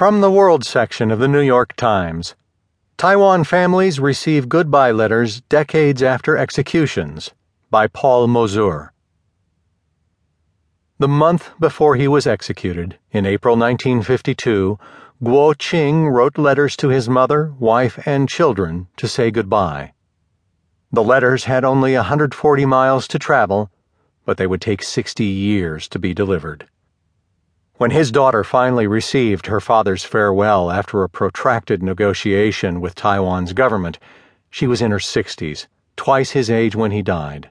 From the World section of The New York Times. Taiwan families receive goodbye letters decades after executions, by Paul Mozur. The month before he was executed, in April 1952, Guo Qing wrote letters to his mother, wife, and children to say goodbye. The letters had only 140 miles to travel, but they would take 60 years to be delivered. When his daughter finally received her father's farewell after a protracted negotiation with Taiwan's government, she was in her 60s, twice his age when he died.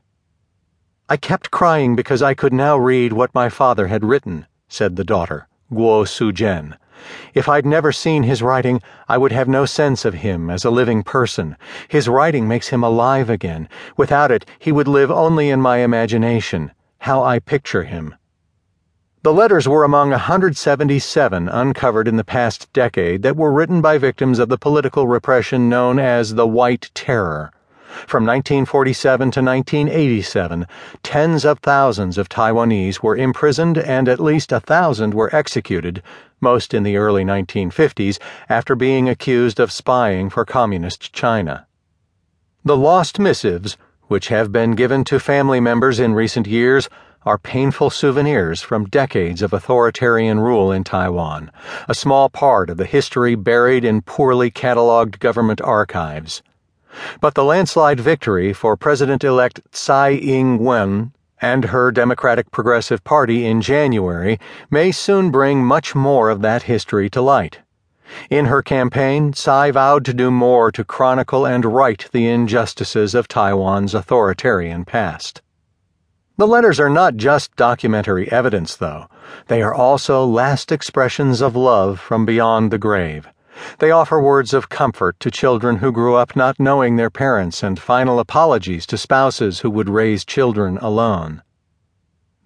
"I kept crying because I could now read what my father had written," said the daughter, Guo Su-jen. "If I'd never seen his writing, I would have no sense of him as a living person. His writing makes him alive again. Without it, he would live only in my imagination, how I picture him." The letters were among 177 uncovered in the past decade that were written by victims of the political repression known as the White Terror. From 1947 to 1987, tens of thousands of Taiwanese were imprisoned and at least 1,000 were executed, most in the early 1950s, after being accused of spying for Communist China. The lost missives, which have been given to family members in recent years, are painful souvenirs from decades of authoritarian rule in Taiwan, a small part of the history buried in poorly catalogued government archives. But the landslide victory for President-elect Tsai Ing-wen and her Democratic Progressive Party in January may soon bring much more of that history to light. In her campaign, Tsai vowed to do more to chronicle and right the injustices of Taiwan's authoritarian past. The letters are not just documentary evidence, though. They are also last expressions of love from beyond the grave. They offer words of comfort to children who grew up not knowing their parents and final apologies to spouses who would raise children alone.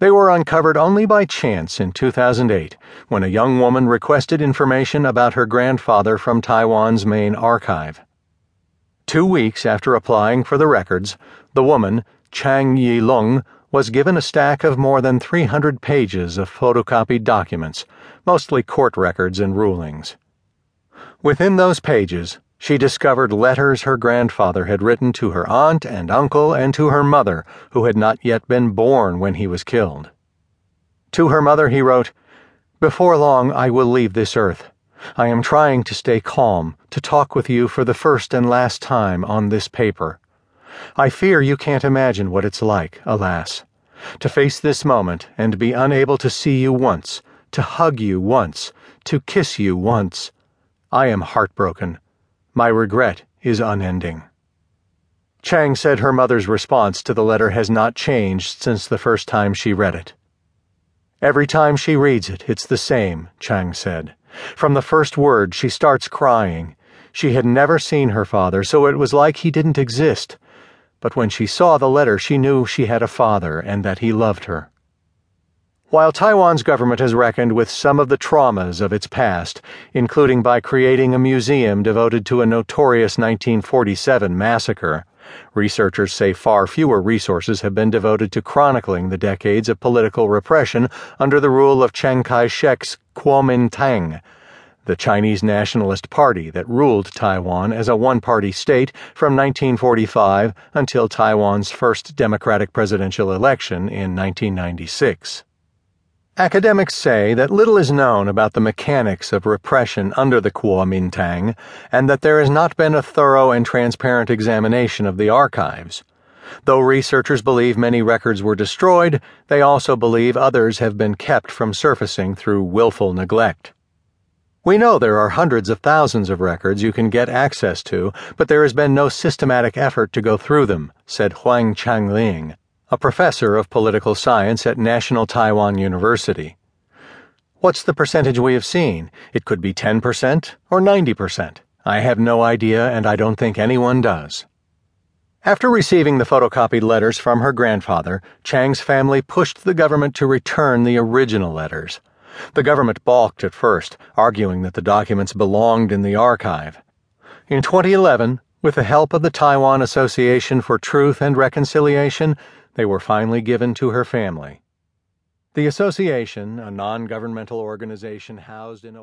They were uncovered only by chance in 2008, when a young woman requested information about her grandfather from Taiwan's main archive. 2 weeks after applying for the records, the woman, Chang Yi-lung, was given a stack of more than 300 pages of photocopied documents, mostly court records and rulings. Within those pages, she discovered letters her grandfather had written to her aunt and uncle and to her mother, who had not yet been born when he was killed. To her mother he wrote, "Before long I will leave this earth. I am trying to stay calm, to talk with you for the first and last time on this paper. I fear you can't imagine what it's like, alas, to face this moment and be unable to see you once, to hug you once, to kiss you once. I am heartbroken. My regret is unending." Chang said her mother's response to the letter has not changed since the first time she read it. "Every time she reads it, it's the same," Chang said. "From the first word, she starts crying. She had never seen her father, so it was like he didn't exist. But when she saw the letter, she knew she had a father and that he loved her." While Taiwan's government has reckoned with some of the traumas of its past, including by creating a museum devoted to a notorious 1947 massacre, researchers say far fewer resources have been devoted to chronicling the decades of political repression under the rule of Chiang Kai-shek's Kuomintang, the Chinese Nationalist Party that ruled Taiwan as a one-party state from 1945 until Taiwan's first democratic presidential election in 1996. Academics say that little is known about the mechanics of repression under the Kuomintang, and that there has not been a thorough and transparent examination of the archives. Though researchers believe many records were destroyed, they also believe others have been kept from surfacing through willful neglect. We know there are hundreds of thousands of records you can get access to, but there has been no systematic effort to go through them, said Huang Changling, a professor of political science at National Taiwan University. "What's the percentage we have seen? It could be 10% or 90%. I have no idea, and I don't think anyone does." After receiving the photocopied letters from her grandfather, Chang's family pushed the government to return the original letters. The government balked at first, arguing that the documents belonged in the archive. In 2011, with the help of the Taiwan Association for Truth and Reconciliation, they were finally given to her family. The association, a non-governmental organization housed in a